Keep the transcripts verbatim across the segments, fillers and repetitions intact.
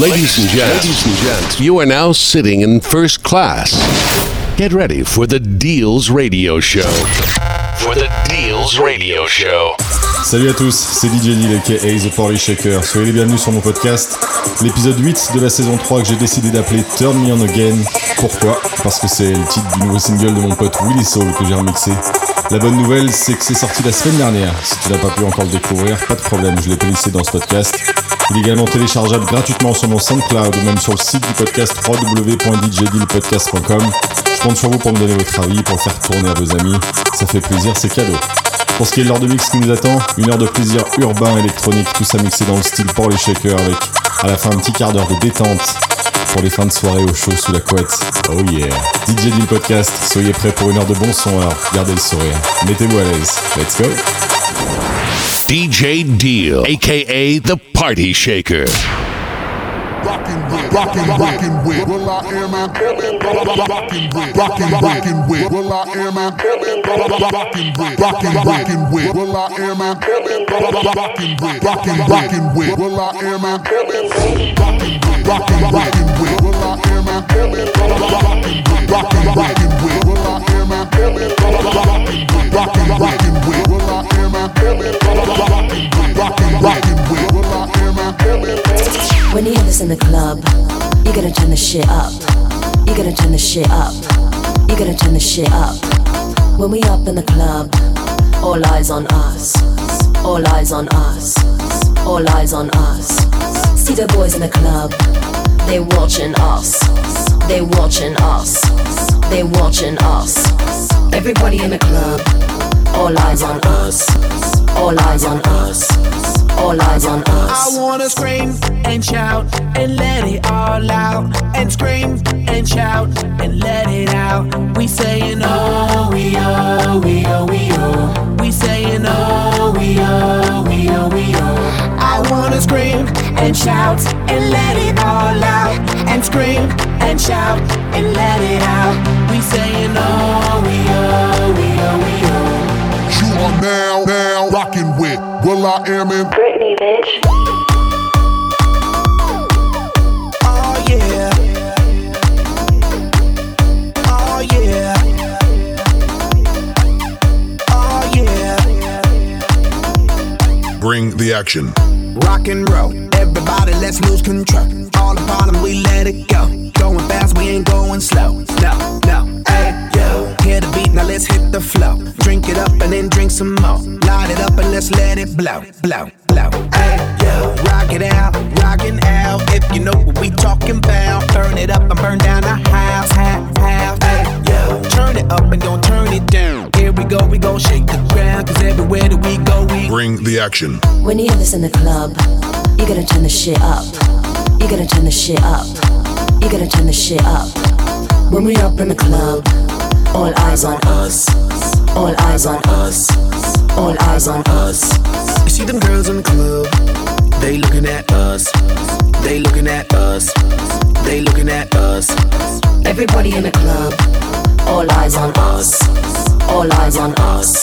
Ladies and gents, Ladies and gents, you are now sitting in first class. Get ready for the Deals Radio Show. For the Deals Radio Show. Salut à tous, c'est D J Deal et The Party Shaker. Soyez les bienvenus sur mon podcast, l'épisode huit de la saison trois que j'ai décidé d'appeler Turn Me On Again. Pourquoi ? Parce que c'est le titre du nouveau single de mon pote Willy Soul que j'ai remixé. La bonne nouvelle, c'est que c'est sorti la semaine dernière. Si tu n'as pas pu encore le découvrir, pas de problème, je l'ai glissé dans ce podcast. Il est également téléchargeable gratuitement sur mon SoundCloud ou même sur le site du podcast w w w point d j deal podcast point com. Je compte sur vous pour me donner votre avis, pour le faire tourner à vos amis. Ça fait plaisir, c'est cadeau. Pour ce qui est de l'heure de mix qui nous attend, une heure de plaisir urbain, électronique, tout ça mixé dans le style pour les shakers avec à la fin un petit quart d'heure de détente pour les fins de soirée au chaud sous la couette. Oh yeah. D J Deal Podcast, soyez prêts pour une heure de bon son, alors gardez le sourire. Mettez-vous à l'aise. Let's go. D J Deal, aka The Party Shaker. Rockin' with, rockin', rockin' with, Will I Am and Kevin, rockin' with, rockin', rockin' with, Will I Am and Kevin, rockin' with, rockin', rockin' with, Will I Am and Kevin, rockin' with, rockin', rockin' with, Will I Am and Kevin, rockin' with, rockin', rockin' with, Will I Am and Kevin, rockin' with, rockin', rockin' with, Will I Am and Kevin, rockin' with, rockin', rockin' with, Will I Am and Kevin, rockin', rockin' with, Will I Am and Kevin. When you have this in the club, you gotta turn the shit up. You gotta turn the shit up. You gotta turn the shit up. When we up in the club, all eyes on us. All eyes on us. All eyes on us. See the boys in the club, they watching us. They watching us. They watching us. Everybody in the club, all eyes on us. All eyes on us. All eyes on us. I wanna scream and shout and let it all out. And scream and shout and let it out. We saying oh, we oh, we oh, we oh. We saying oh, we oh, we oh, we oh. I wanna scream and shout and let it all out. And scream and shout and let it out. We saying oh, we oh, we oh, we oh. You are now, now rockin' with Will I Am and Britney, bitch. Oh yeah. Oh yeah. Oh yeah. Bring the action. Rock and roll. Everybody, let's lose control. All the bottom, we let it go. Going fast, we ain't going slow. No, no. Hey, yo. Hear the beat, now let's hit the flow. Drink it up and then drink some more. Light it up and let's let it blow, blow, blow. Hey, yo. Rock it out, rockin' out. If you know what we talking about, burn it up and burn down the house, house, house. Hey, yo. Turn it up and don't turn it down. Here we go, we gon' shake the ground. Cause everywhere that we go, we bring the action. When you have this in the club, you gotta turn the shit up. You gotta turn the shit up. You gotta turn the shit up. When we up in the club, all eyes on us. All eyes on us. All eyes on us. You see them girls in the club, they looking at us. They looking at us. They looking at us. Everybody in the club, all eyes on us. All eyes on us.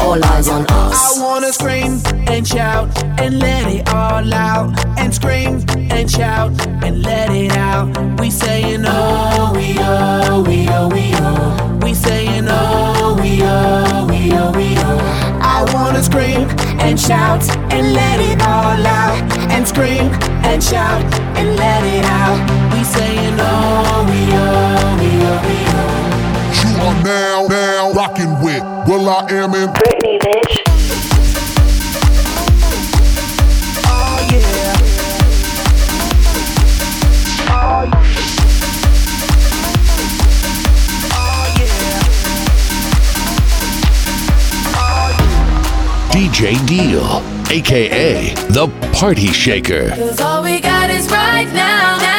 All eyes on us. I wanna scream and shout and let it all out. And scream and shout and let it out. We saying oh, we oh, we oh, we oh. We saying oh, we oh, we oh, we oh. I wanna scream and shout and let it all out. And scream and shout and let it out. We saying oh, we oh, we oh, we oh. You are now, now rockin' with Will I Am and Britney, bitch. Oh yeah. Oh yeah. Oh yeah. Oh yeah. D J Deal, aka The Party Shaker. Cause all we got is right now, now.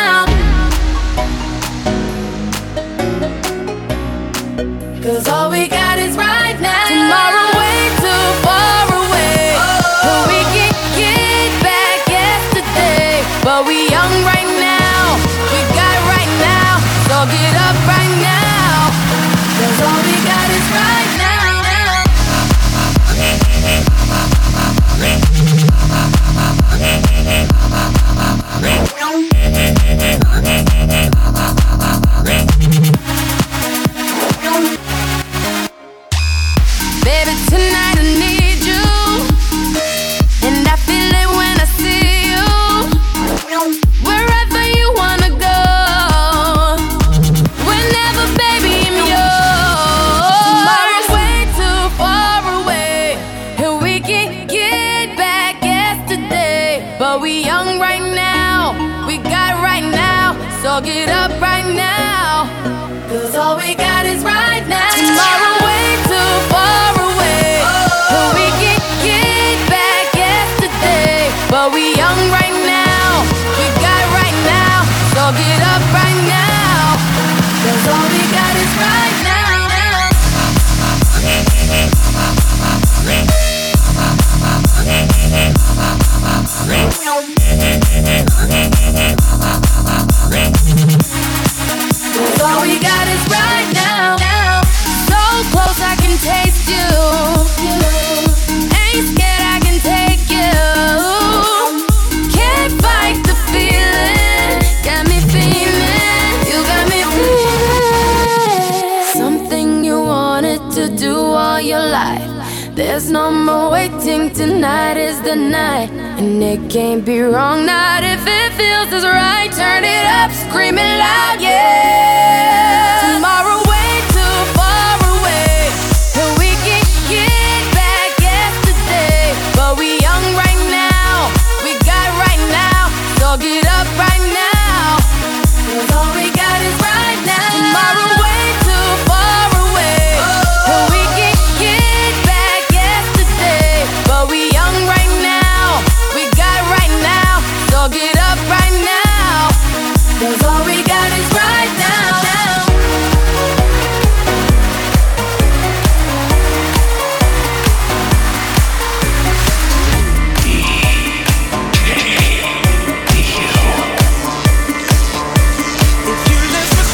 Cause all we got is right now. Tomorrow way too far away. Oh. But we can get back yesterday. But we young right now. We got it right now. So get up right now. Cause all we got is right now. now. young right now, we got right now, so get up right now, 'cause all we got is right now. Tomorrow way too far away, but we can get back yesterday. But we young right now, we got right now, so get up right now, 'cause all we got is right now. All we got is right now, now. So close I can taste you. Ain't scared I can take you. Can't fight the feeling. Got me feeling. You got me feeling. Something you wanted to do all your life. There's no more waiting, tonight is the night. And it can't be wrong, not if it feels is right. Turn it up, scream it loud, yeah. Tomorrow way too far away, and we can get back yesterday. But we young right now, we got right now, so get up right now, 'cause all we got is right now. Tomorrow way too far away, and we can get back yesterday. But we young right now, we got right now, so get up right now, 'cause all we got is right now, now. If you live for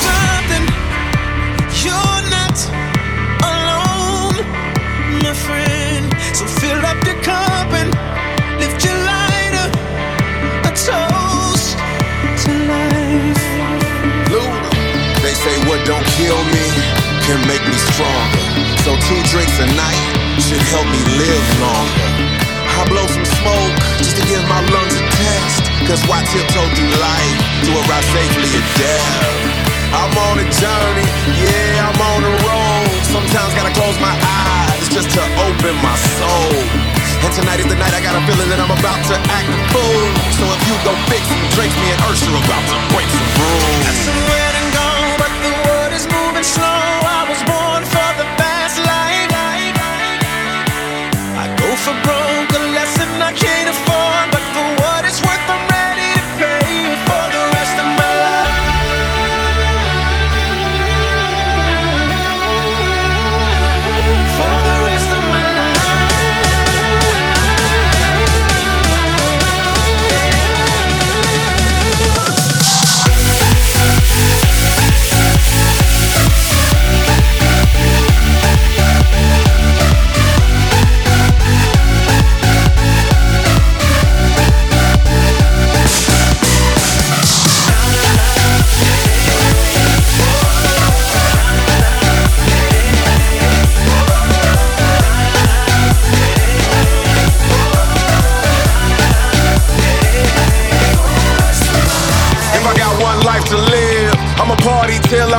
something, you're not alone, my friend. So fill up your cup and lift your light up, a toast to life. They say what don't kill me can make me stronger. So two drinks a night should help me live longer. I blow some smoke just to give my lungs a test, 'cause why tiptoe through life to arrive safely at death? I'm on a journey, yeah, I'm on a road. Sometimes gotta close my eyes just to open my soul. And tonight is the night I got a feeling that I'm about to act a fool. So if you go fix me, Drake, me and Urshel about to break some rules. That's the way to go, but the world is moving slow. I was born for the fast life. I go for broke, a lesson I can't afford, but for what it's worth, I'm ready to pay for the rest of my life. For the rest of my life.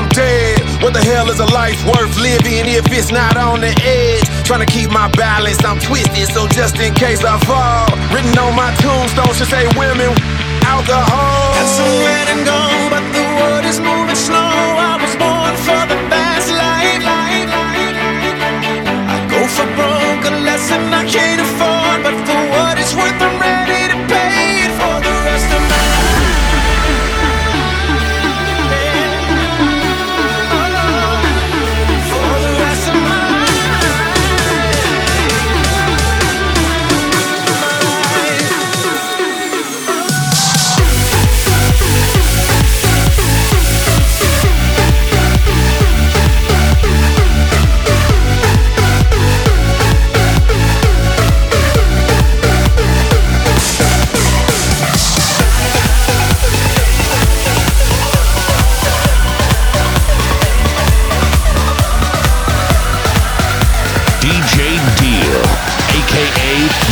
I'm dead. What the hell is a life worth living if it's not on the edge? Trying to keep my balance, I'm twisted, so just in case I fall, written on my tombstone should say women, alcohol. That's a red and gold, but the world is moving slow. I was born for the fast life. I go for broke, a lesson I can't afford, but for what it's worth, I'm ready to pay it for the rest of my life.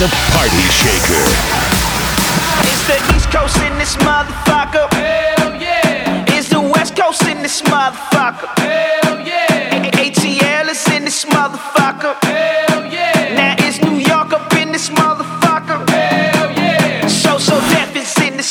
The Party Shaker. It's the East Coast in this motherfucker. Hell yeah. It's the West Coast in this motherfucker. Hell yeah. A T L is in this motherfucker. Hell yeah. Now it's New York up in this motherfucker. Hell yeah. So so deaf is in this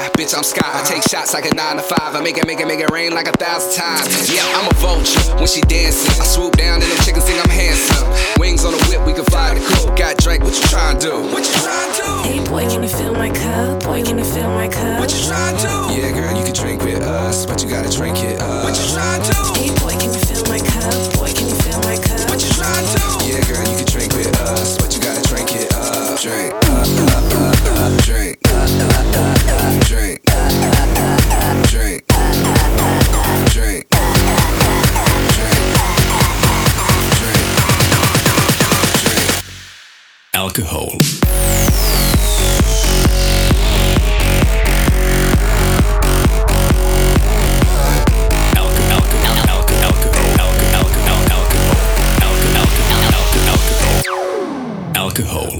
high, bitch, I'm sky. I take shots like a nine to five. I make it, make it, make it rain like a thousand times. Yeah, I'm a vulture when she dances. I swoop down and them chickens think I'm handsome. Wings on the whip, we can fly the coop. Got Drake, what you trying to do? What you trying to do? Hey, boy, can you fill my cup? Boy, can you fill my cup? What you trying to do? Yeah, girl, you can drink with us, but you gotta drink it up. What you trying to do? Hey, boy, can you fill my cup? Boy, can you fill my cup? What you trying to do? Yeah, girl, you can drink with us, but you gotta drink it up. Drink up, up, up, up, drink up, up, up, up, drink up, up, up, up, drink up, up, up, up, drink up, up, up, drink. Alcohol.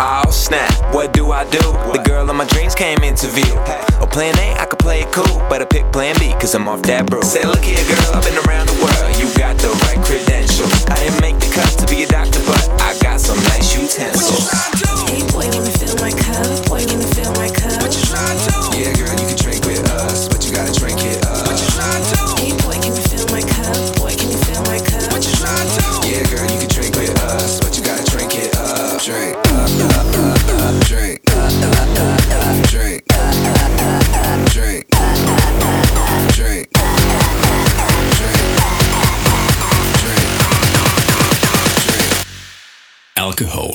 Oh snap, what do I do? The girl of my dreams came into view. Oh, plan A, I could play it cool, but I pick plan B, cause I'm off that brew. Say, look here girl, I've been around the world, you got the right credentials. I didn't make the cut to be a doctor, but I got some nice utensils. What you tryna do? Hey boy, can you fill my cup? Boy, can you fill my cup? What you tryna do? Yeah girl, you can drink with us, but you gotta drink it up. What you tryna do? Hey boy, can you fill my cup? Boy, can you fill my cup? What you tryna do? Yeah girl, you can drink with us, but you gotta drink it up. Drink drink, drink, drink, drink, drink. Alcohol.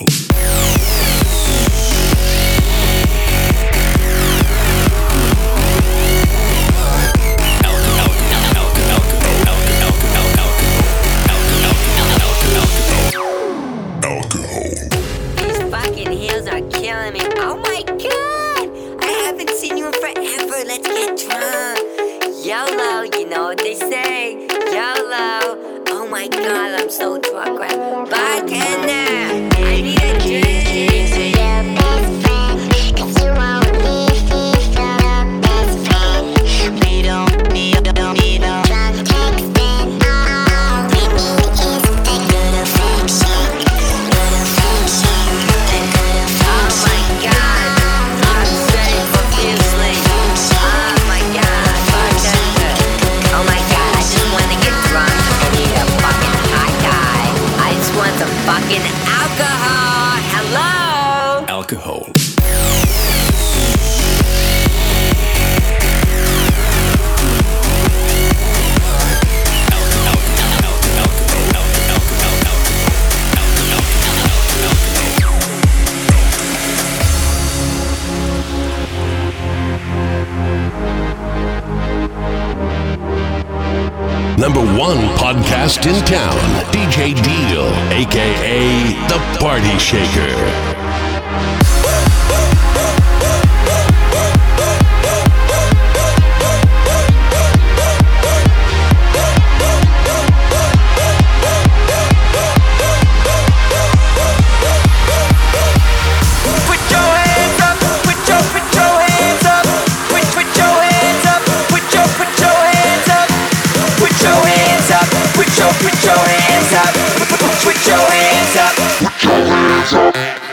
Podcast in town, D J Deal, aka the Party Shaker.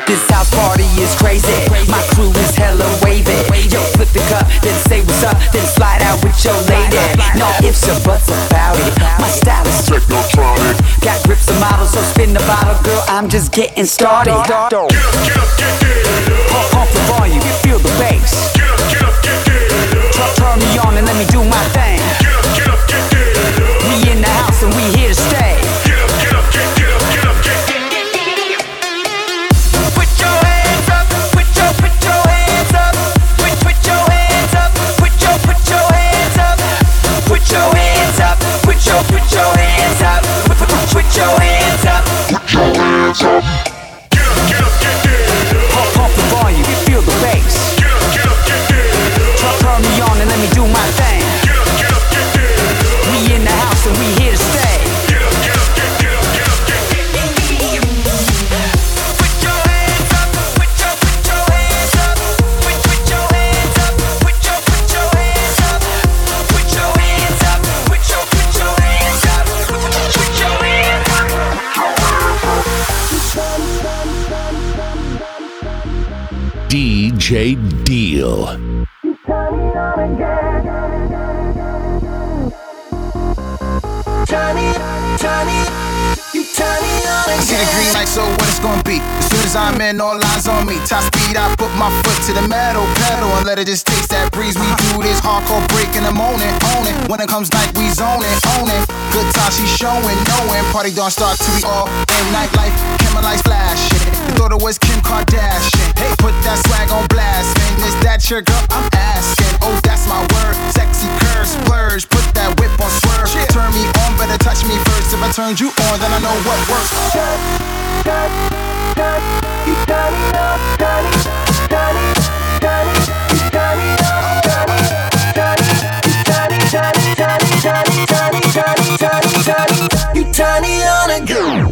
This house party is crazy, my crew is hella wavy. Yo, flip the cup, then say what's up, then slide out with your lady. No ifs or buts about it, my style is technotronic. Got grips and models, so spin the bottle, girl, I'm just getting started. Get up, get up, get it up. Pump the volume, feel the bass. Get up, get up, get it up. Turn me on and let me do my thing. Get up, get up, get it up. We in the house and we here to stay. Get up, get up, get it up, get up, get it up. D J Deal. You turn it on and turn it, turn it, you turn it on again. I see the green light, so what it's gonna be? As soon as I'm in, all eyes on me. Top speed, I put my foot to the metal pedal and let it just taste that breeze. We do this hardcore break in the morning, own it. When it comes night, we zone it, own it. Good time, she showing, knowing. Party don't start till we all in nightlife. Camera lights flashing. I thought it was Kim Kardashian. Hey, put that swag on blast. And is that your girl? I'm asking. Oh, that's my word. Sexy curve, splurge. Put that whip on swerve. Turn me on, better touch me first. If I turned you on, then I know what works. Turn, turn, turn. You turn it up, turn it, turn it, turn it. You turn it up, turn it, turn it. You turn it, turn it, turn it, turn it, turn it, turn it, turn it, turn it. You turn it on again.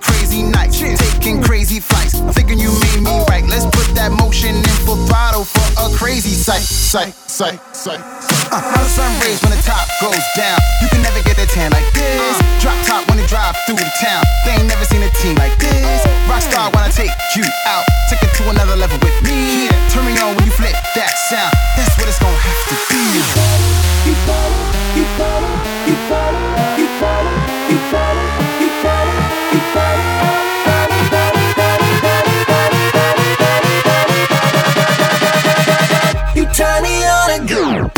Crazy nights, taking crazy flights. I'm thinking you made me right. Let's put that motion in full throttle for a crazy sight, sight, sight, sight. Uh, how the sun rays when the top goes down. You can never get a tan like this. Drop top when they drive through the town. They ain't never seen a team like this. Rockstar when I take you out, take it to another level with me. Turn me on when you flip that sound. That's what it's gonna have to be. You follow, you follow, you follow, you follow, you follow, you follow. You turn me on again.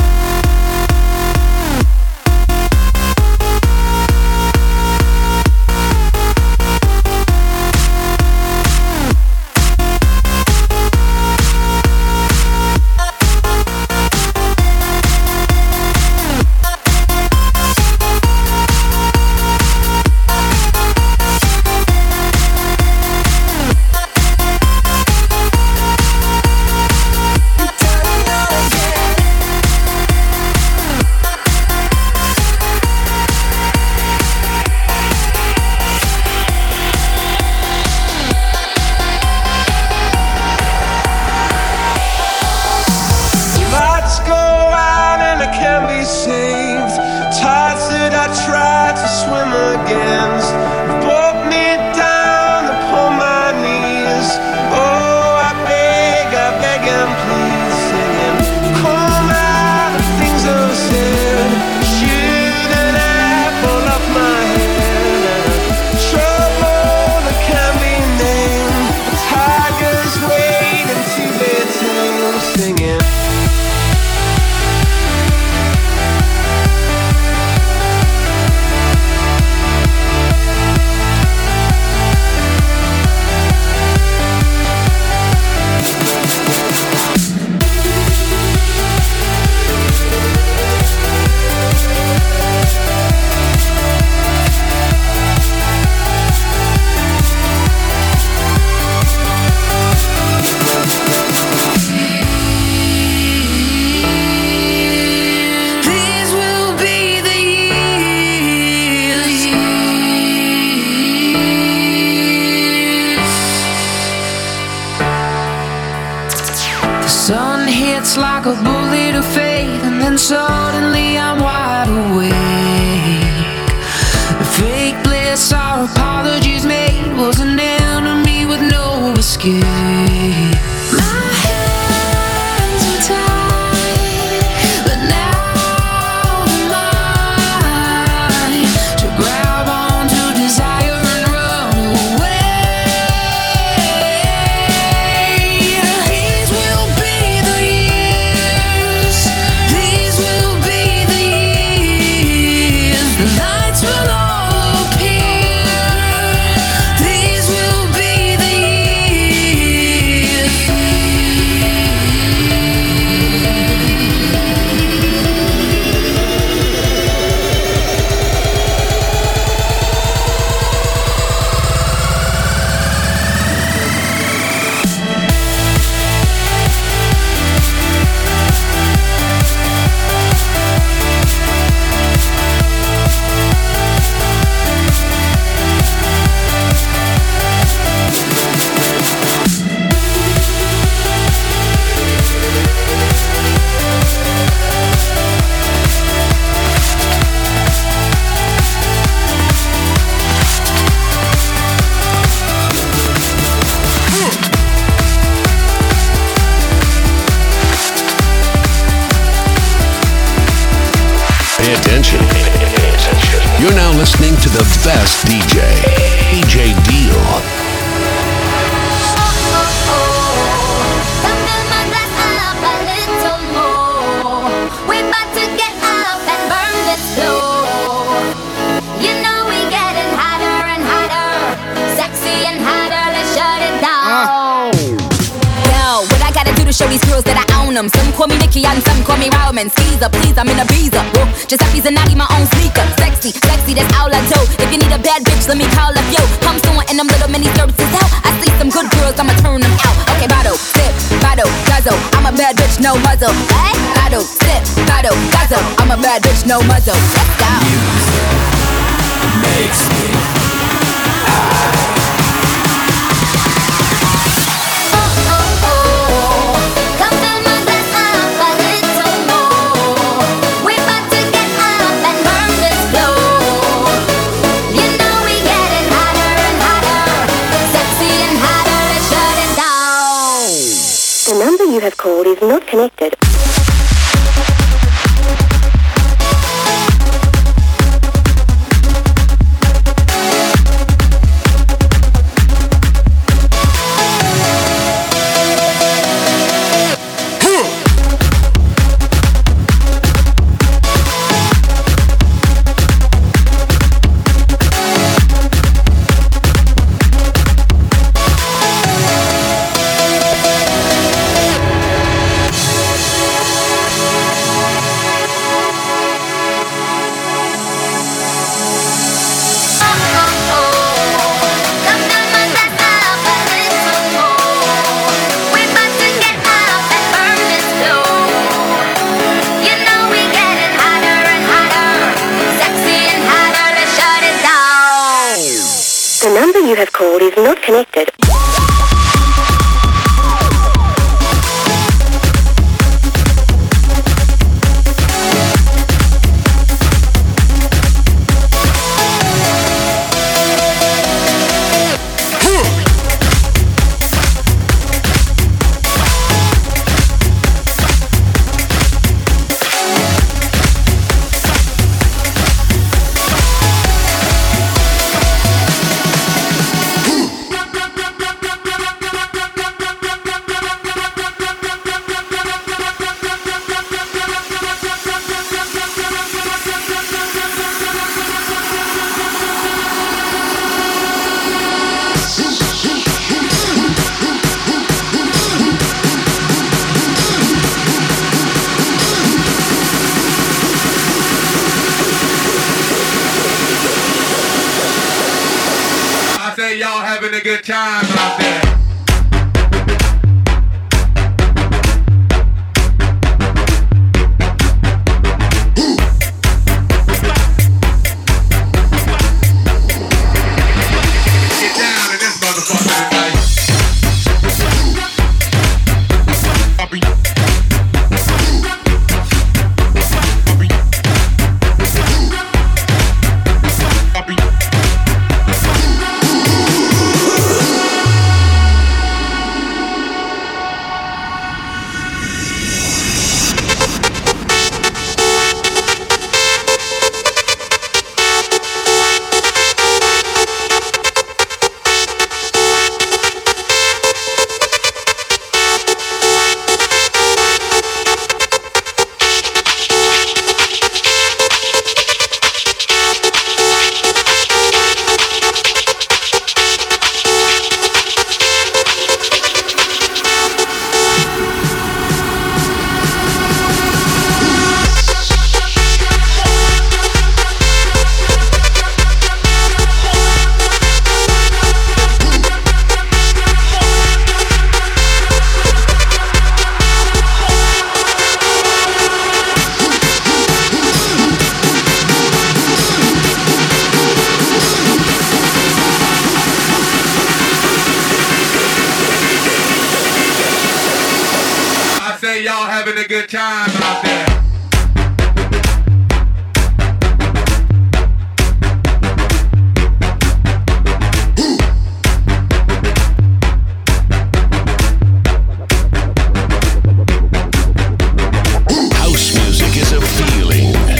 listening to the best D J, D J Deal. Show these girls that I own them. Some call me Nikki and some call me Roman. Caesar, please, I'm in a visa. Whoa, Giuseppe Zanatti, my own sneaker. Sexy, sexy, that's all I do. If you need a bad bitch, let me call up yo. Come soon and them little mini services out. I see some good girls, I'ma turn them out. Okay, bottle, sip, bottle, guzzle. I'm a bad bitch, no muzzle. What? Bottle, sip, bottle, guzzle. I'm a bad bitch, no muzzle. Let's go. Music makes me high. You have called is not connected. Is not connected.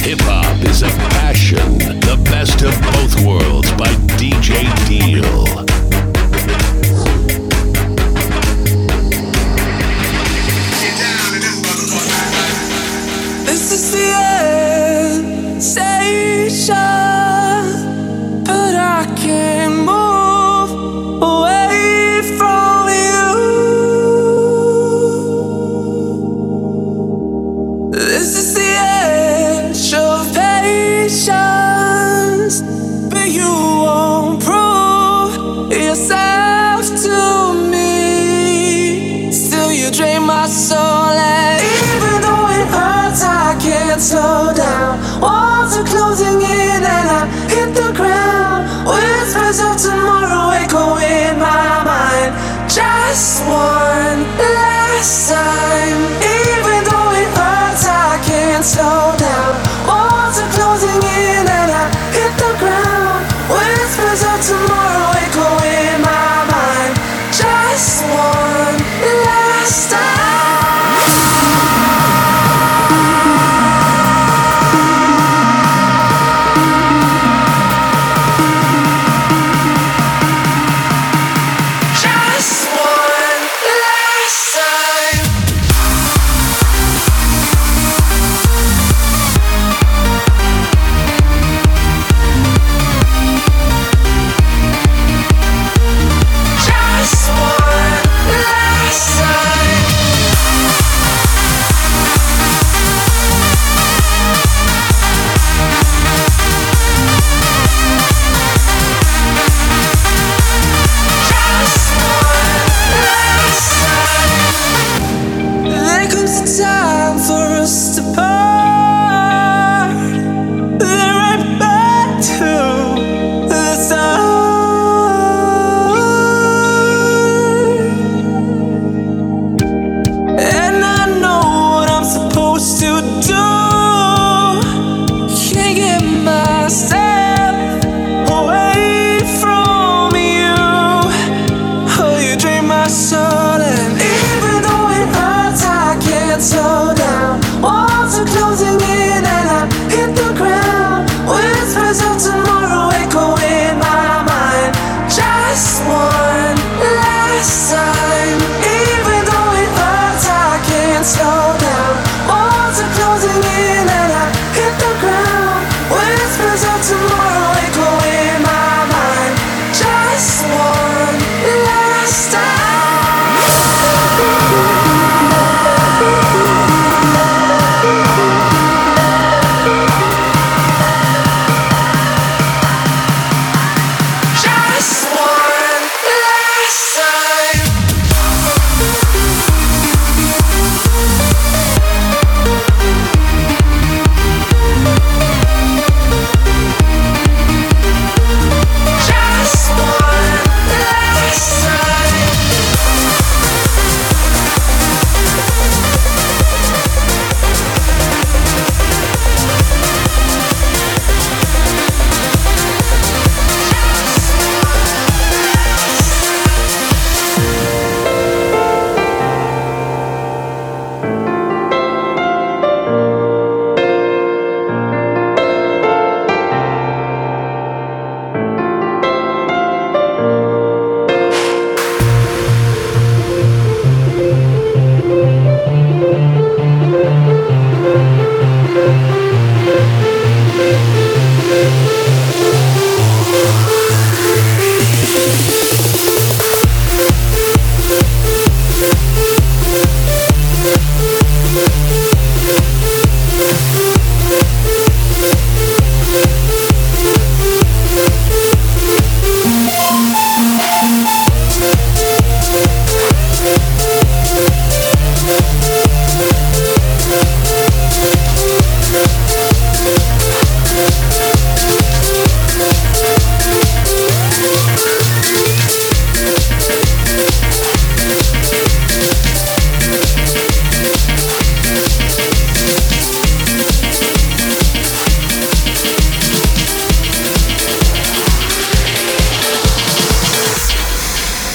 Hip-hop is a passion, the best of both. just one last time. Even though it hurts, I can't slow down. Walls are closing in and I hit the ground. Whispers of tomorrow echo in my mind. Just one last time.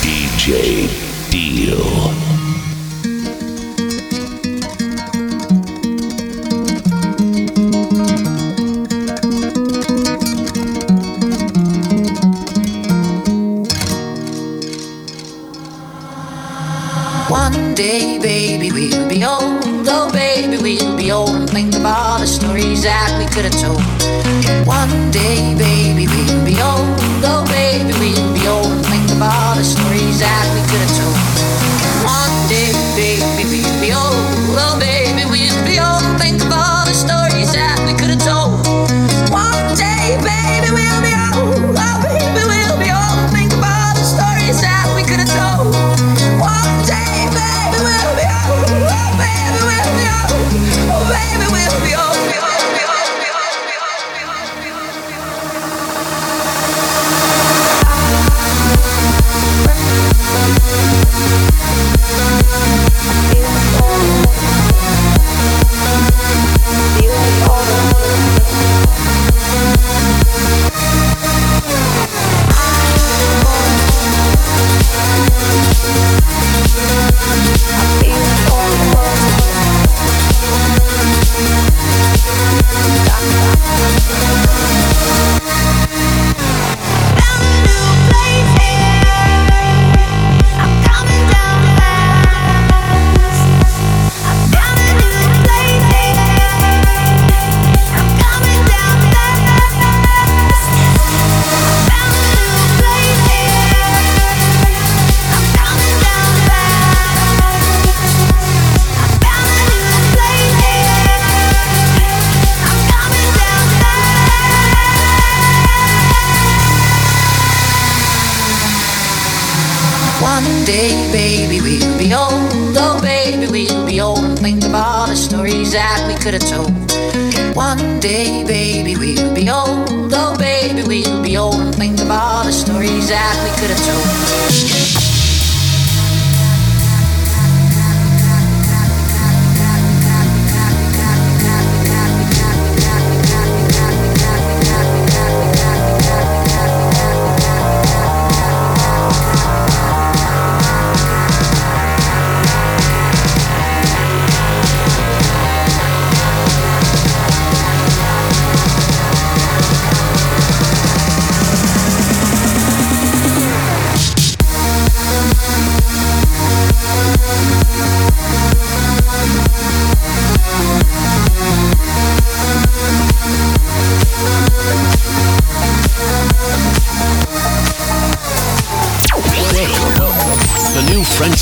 D J Deal. One day, baby, we'll be old. Oh, baby, we'll be old and think of all the stories that we could have told. One day, baby, we'll be old. Oh, baby, we'll be old and think of all the stories that we could have told. One day, baby, we'll be old. Oh, baby, we'll be old and think of all the stories that we could have told. One day, baby, we'll be old. Oh, baby, we'll be old and think of all the stories that we could have told. One day. We'll be baby, we'll be old. Oh, baby, we'll be old and think of all the stories that we could have told. One day, baby, we'll be old. Oh, baby, we'll be old and think of all the stories that we could have told.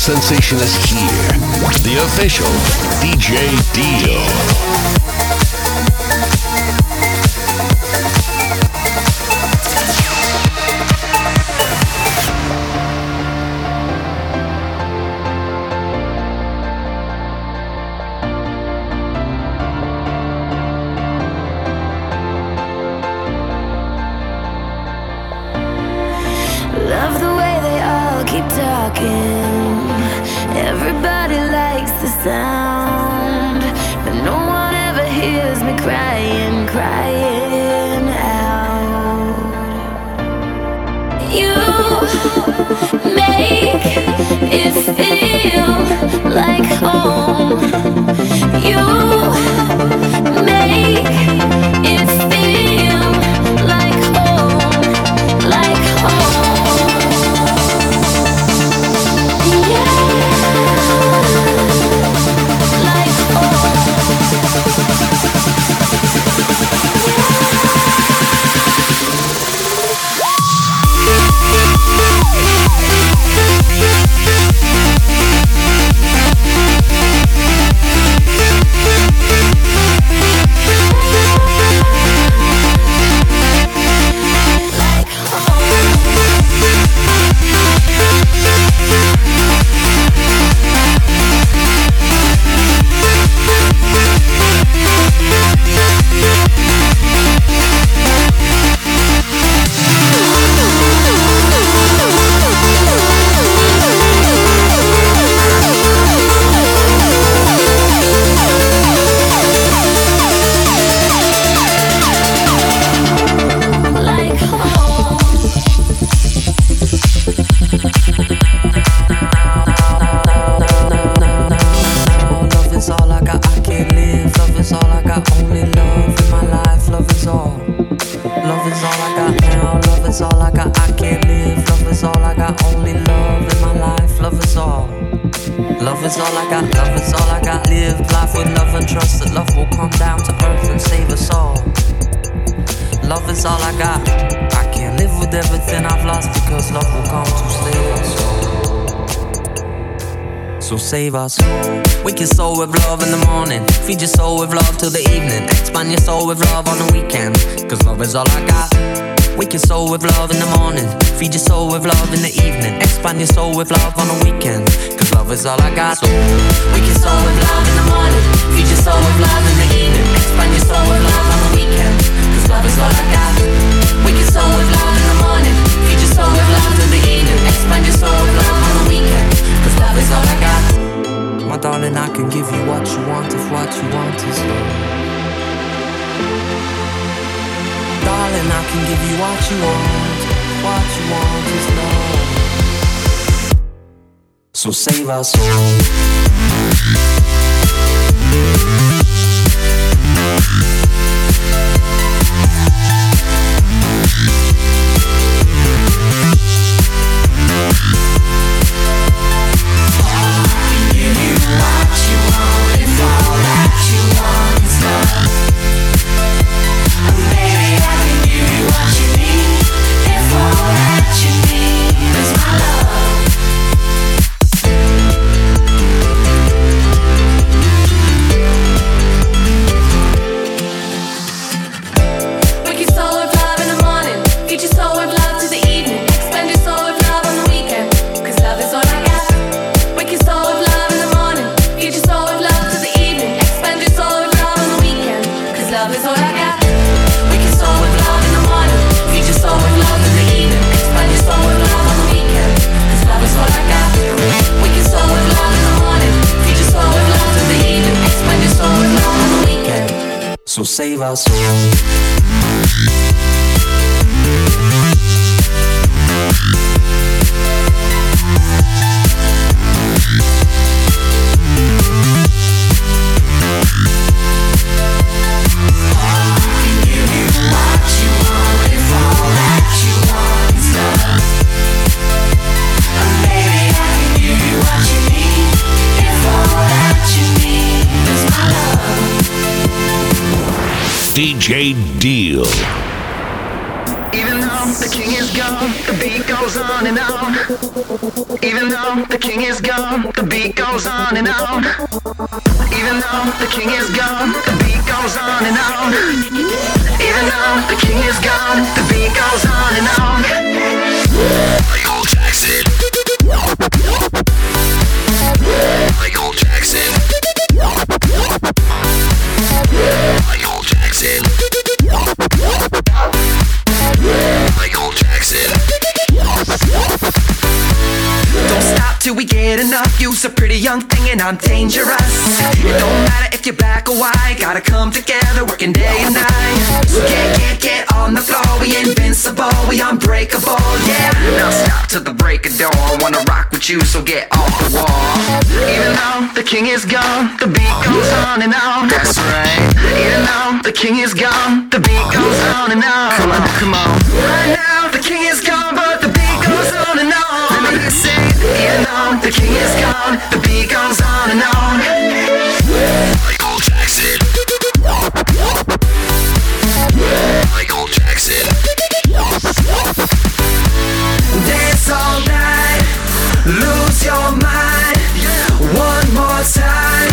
Sensation is here. The official D J Deal. Save our soul. Wake your soul with love in the morning. Feed your soul with love till the evening. Expand your soul with love on the weekend. Cause love is all I got. Wake your soul with love in the morning. Feed your soul with love in the evening. Expand your soul with love on the weekend. Cause love is all I got. So, wake your soul with love in the morning. Feed your soul with love in the evening. Expand your soul with love on the weekend. Cause love is all I got. Wake your soul with love in the morning. Feed your soul with love in the evening. Expand your soul with love on the weekend. Cause love is all I got. My darling, I can give you what you want if what you want is love. Darling, I can give you what you want if what you want is love. So save our soul. Wake so save our soul. D J Deal. Even though the king is gone, the beat goes on and on. Even though the king is gone, the beat goes on and on. Even though the king is gone, the beat goes on and on. Even though the king is gone, the beat goes on and on. Michael Jackson. Michael Jackson. Jackson. Michael Jackson. Don't stop till we get enough. You's a pretty young thing and I'm dangerous. It don't matter if you're black or white. Gotta come together working day and night. So get, get, get on the floor. We invincible, we unbreakable, yeah. Now stop till the break of dawn. Wanna rock with you, so get off the wall. Even though the king is gone, the beat goes on and on. That's right. Even though the king is gone, the beat goes on and on. Come on, come on. Right now the king is gone, but the beat goes on and on. Let me just say, even though the king is gone, the beat goes on and on. Michael Jackson. Michael Jackson. Dance all night, lose your mind, one more time.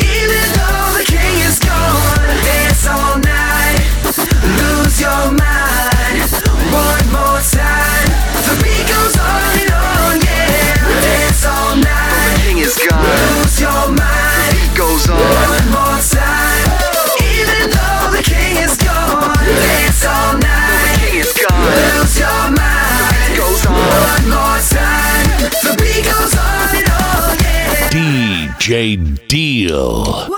Even though the king is gone, dance all night, lose your mind, one more time. The beat goes on and on, yeah. Dance all night, the king is gone, lose your mind, the beat goes on, one more time. Even though the king is gone, dance all night, the king is gone, lose your mind, the beat goes on, one more time. The beat goes on and on, yeah. D J Deal.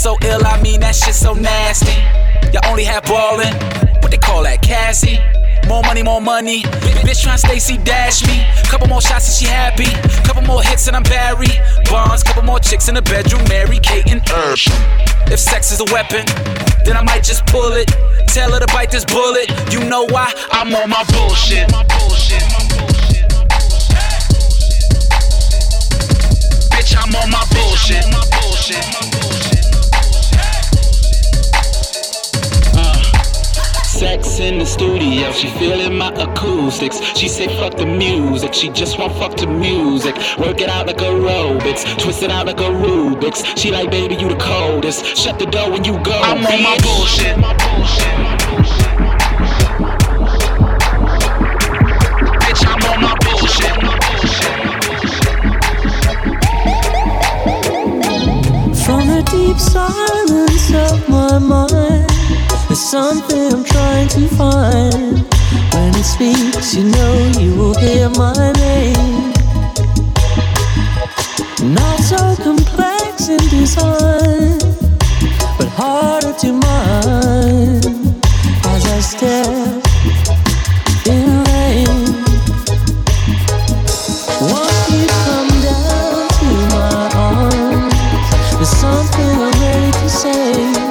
So ill, I mean that shit so nasty. Y'all only have ballin', what they call that, Cassie? More money, more money, bitch tryna Stacy Dash me. Couple more shots and she happy, couple more hits and I'm Barry Bonds, couple more chicks in the bedroom, Mary Kate and Urshel. If sex is a weapon, then I might just pull it. Tell her to bite this bullet, you know why? I'm on my bullshit. I'm on my bullshit. Bitch, I'm on my bullshit. I'm on my bullshit. Sex in the studio, she feeling my acoustics. She say fuck the music, she just want fuck the music. Work it out like aerobics, twist it out like a Rubik's. She like, baby, you the coldest, shut the door when you go. I'm bitch. On my bullshit, my bullshit, my bullshit, my bullshit, my bullshit. Bitch, I'm on my bullshit, my bullshit, my bullshit. From the deep silence of my mind, there's something I'm trying to find. When it speaks, you know you will hear my name. Not so complex in design, but harder to mind as I stare in rain. Once you come down to my arms, there's something I'm ready to say.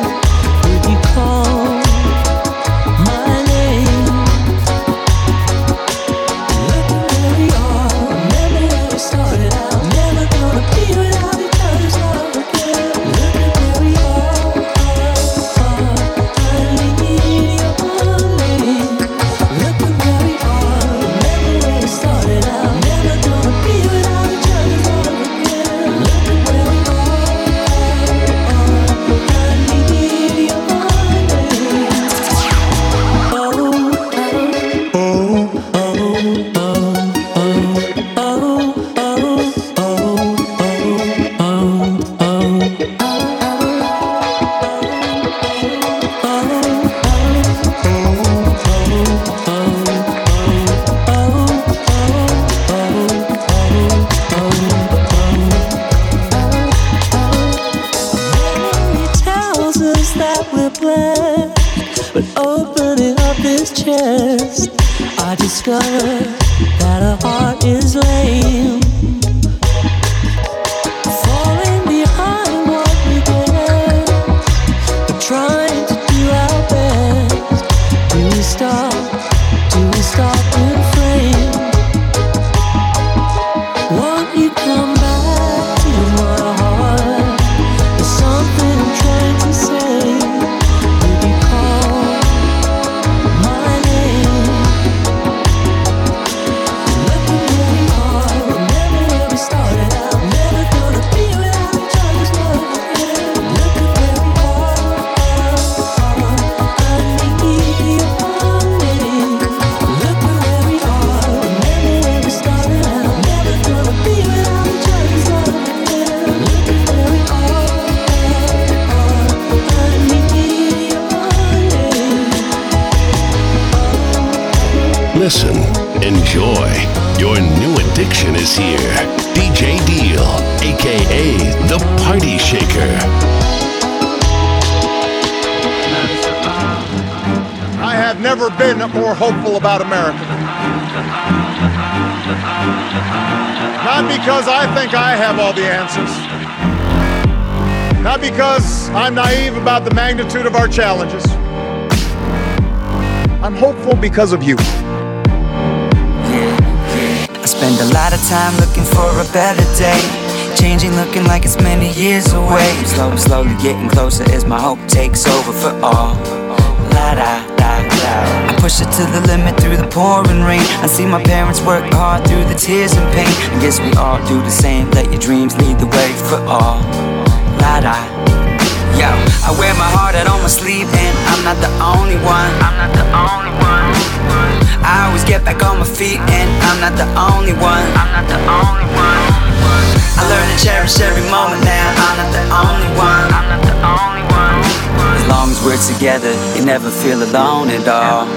Listen, enjoy. Your new addiction is here. D J Deal, aka the Party Shaker. I have never been more hopeful about America. Not because I think I have all the answers. Not because I'm naive about the magnitude of our challenges. I'm hopeful because of you. spend a lot of time looking for a better day. Changing, looking like it's many years away. Slow, slowly getting closer as my hope takes over for all. La da da da. I push it to the limit through the pouring rain. I see my parents work hard through the tears and pain. I guess we all do the same. Let your dreams lead the way for all. La da. Yo, I wear my heart out on my sleeve, and I'm not the only one. I'm not the only one. I always get back on my feet, and I'm not the only one. I'm not the only one. I learn to cherish every moment now. I'm not the only one. I'm not the only one. As long as we're together, you never feel alone at all.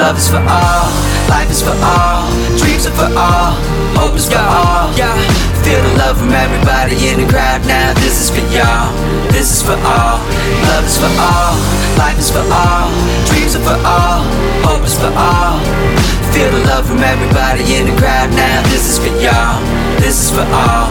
Love is for all, life is for all, dreams are for all, hope is for all. Yeah. Feel the love from everybody in the crowd now. This is for y'all, this is for all. Love is for all, life is for all, dreams are for all, hope is for all. Feel the love from everybody in the crowd now. This is for y'all, this is for all.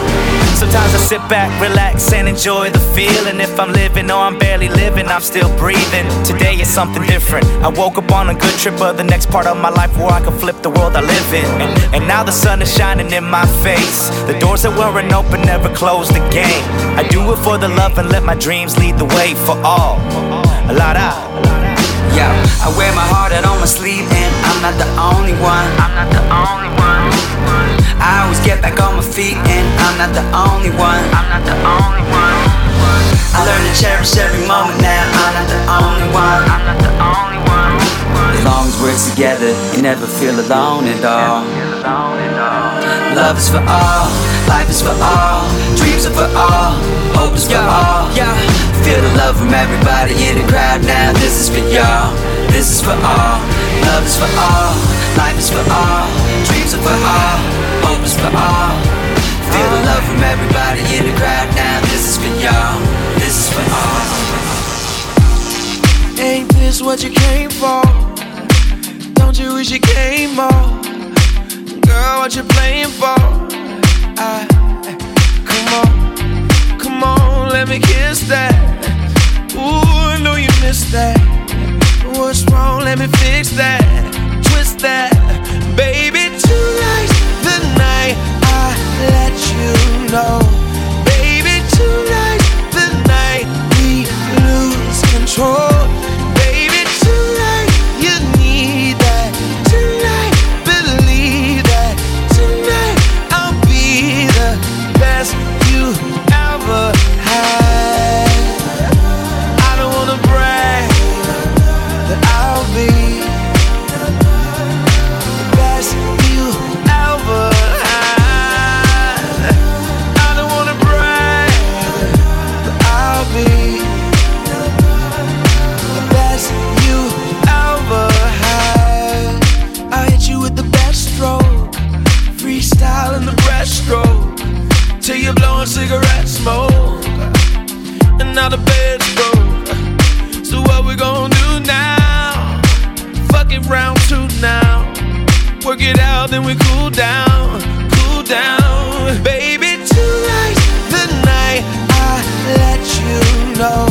Sometimes I sit back, relax, and enjoy the feeling. If I'm living or I'm barely living, I'm still breathing. Today is something different. I woke up on a good trip of the next part of my life where I can flip the world I live in. And, and now the sun is shining in my face. The doors that weren't open never close the game. I do it for the love and let my dreams lead the way for all. A lot of. Yo, I wear my heart out on my sleeve, and I'm not the only one. I'm not the only one. I always get back on my feet, and I'm not the only one. I'm not the only one. I learn to cherish every moment now. I'm not the only one. I'm not the only one. As long as we're together, you never feel alone at all. Love is for all, life is for all, dreams are for all, hope is for all. Yeah. Feel the love from everybody in the crowd now. This is for y'all, this is for all. Love is for all, life is for all, dreams are for all, hope is for all. Feel the love from everybody in the crowd now. This is for y'all, this is for all. Ain't this what you came for? Don't you wish you came more? Girl, what you playing for? I, come on, come on, let me kiss that. Ooh, I know you missed that. What's wrong? Let me fix that. Twist that. Baby, tonight's the night I let you know. Baby, tonight's the night we lose control. Baby, tonight you need that. Tonight, believe that. Tonight I'll be the best you ever had. Till you're blowing cigarette smoke and now the bed's broke. So what we gon' do now? Fuck it, round two now. Work it out, then we cool down, cool down. Baby, tonight's the night I let you know.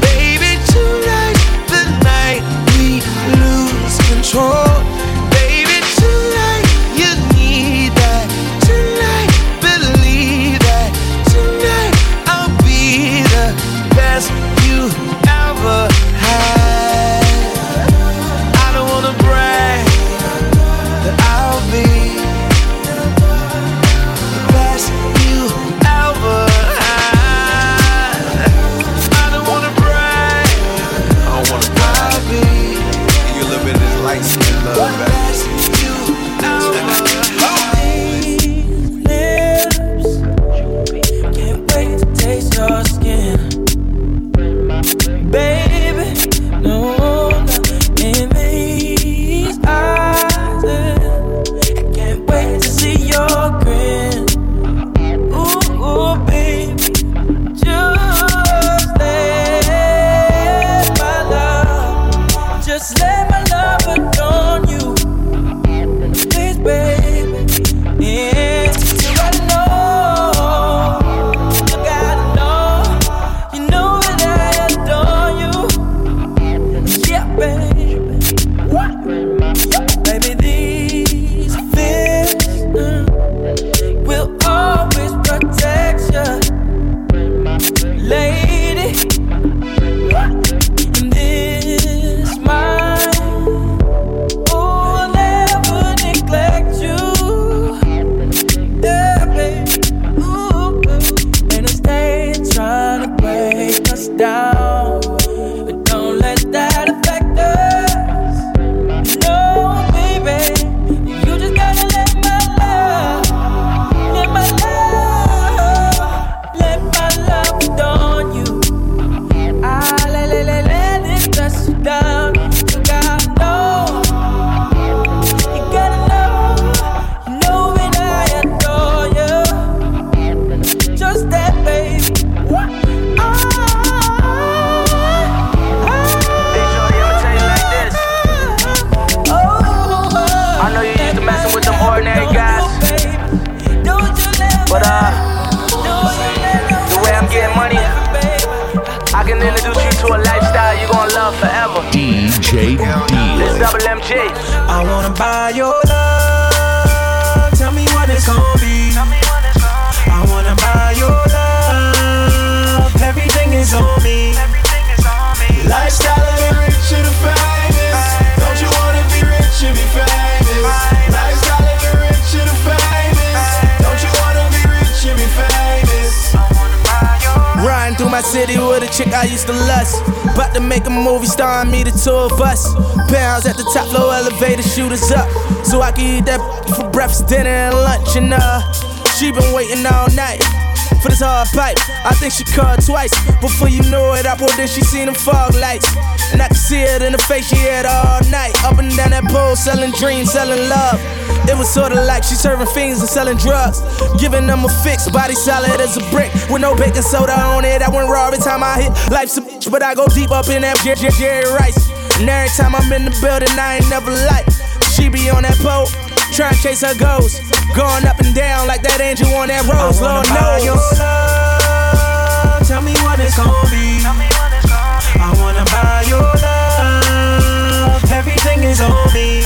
Baby, tonight's the night we lose control. D J Deal. I wanna buy your love. Tell me what it's gonna be. I wanna buy your love. Everything is on me. Lifestyle and rich and famous. Don't you wanna be rich and be famous? Lifestyle and rich and famous. Don't you wanna be rich and be famous? Riding through my city with a chick I used to lust. About to make a movie starring me, the two of us. Pounds at the top floor elevator, shoot us up. So I can eat that for breakfast, dinner, and lunch. And uh, she been waiting all night for this hard pipe. I think she called twice. Before you know it, I pulled in, she seen them fog lights. And I could see it in the face, she had all night. Up and down that pole, selling dreams, selling love. It was sorta like she serving fiends and selling drugs. Giving them a fix, body solid as a brick. With no baking soda on it, I went raw every time I hit. Life's a bitch, but I go deep up in that Jerry, Jerry Rice. And every time I'm in the building, I ain't never light. She be on that pole, trying to chase her goals. Going up and down like that angel on that rose. Lord knows your love. Tell me what it's gonna be. I wanna buy your love. Everything is on me.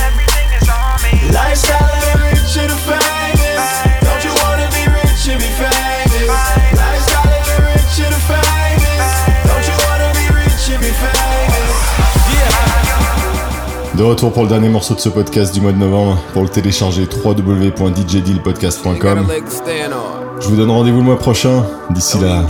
Lifestyle and rich and famous. Don't you wanna be rich and be famous? Lifestyle and rich and famous. Don't you wanna be rich and be famous? Yeah. De retour pour le dernier morceau de ce podcast du mois de novembre. Pour le télécharger, w w w point d j deal podcast point com. Je vous donne rendez-vous le mois prochain. D'ici là,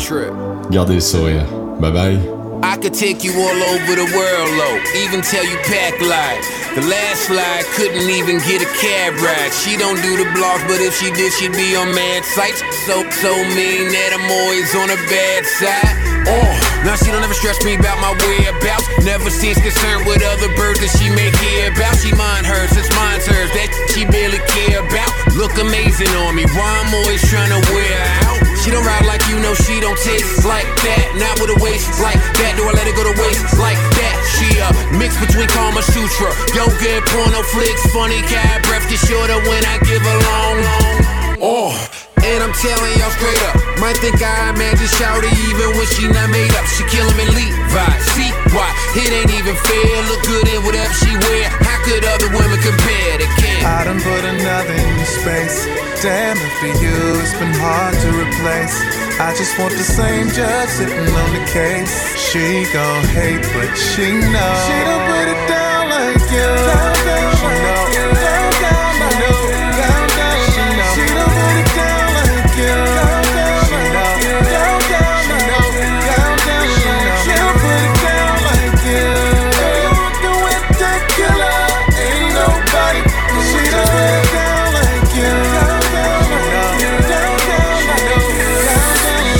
gardez le sourire. Bye bye. I could take you all over the world, low. Even tell you pack light. The last slide couldn't even get a cab ride. She don't do the blogs, but if she did, she'd be on mad sites. So, so mean that I'm always on the bad side. Oh, now she don't ever stress me about my whereabouts. Never seems concerned with other birds that she may care about. She mind hers, it's mine hers, that she barely care about. Look amazing on me, why I'm always trying to wear out. She don't ride like you, know she don't taste like that. Not with a waist like that, do I let her go to waist like that? She a mix between Kama Sutra, yoga and porno flicks. Funny cat breath gets shorter when I give her long, long. Oh, and I'm telling y'all straight up, might think I imagine shouty even when she not made up. She kill him in Levi, see why? It ain't even fair, look good in whatever she wear. How could other women compare to Kim? I done put another in space. Damn it for you, it's been hard to replace. I just want the same job sitting on the case. She gon' hate, but she knows. She don't put it down like you. Down, down, she know. Down, down, down, she know. Down, down, she know. She don't put it down like you. Down, down, she know. Down, down, she know. Down, down, she know. She don't put it down like you. They want the whip that killer. Ain't nobody. She don't put it down like you. Down, down, she know. Down, down, she know. Down, down,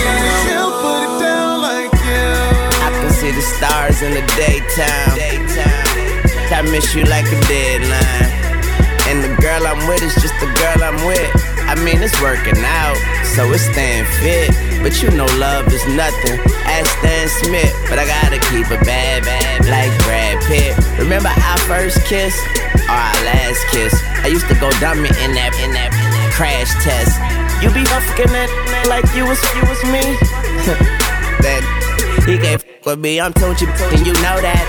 she know. She'll put it down like you. I can see the stars in the daytime. I miss you like a deadline. And the girl I'm with is just the girl I'm with. I mean, it's working out, so it's staying fit. But you know love is nothing. Ask Stan Smith, but I gotta keep it bad, bad, like Brad Pitt. Remember our first kiss? Or our last kiss? I used to go dummy in that, in that, in that crash test. You be fucking that like you was, you was me? That he can't f*** with me, I'm too cheap, and you know that.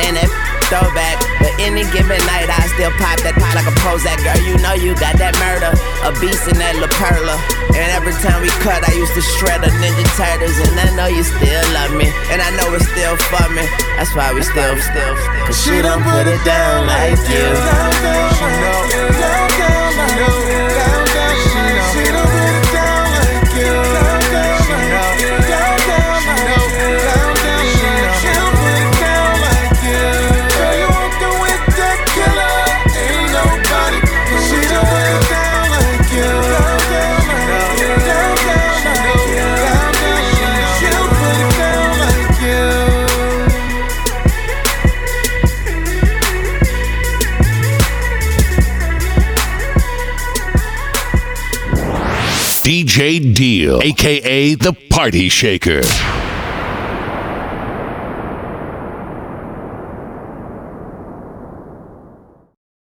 And that throwback, but any given night I still pop that pop like a Prozac. Girl, you know you got that murder, a beast in that La Perla. And every time we cut, I used to shred a Ninja Turtles. And I know you still love me, and I know it's still for me. That's why we still, still, cause she don't put it down like you. Down, down, she know. Down, down, she know. Down, down, she know. She don't put it down like you. Down, down, she know. Down, down, she know. Down, down, she know. She don't put it down like you. D J Deal, aka The Party Shaker.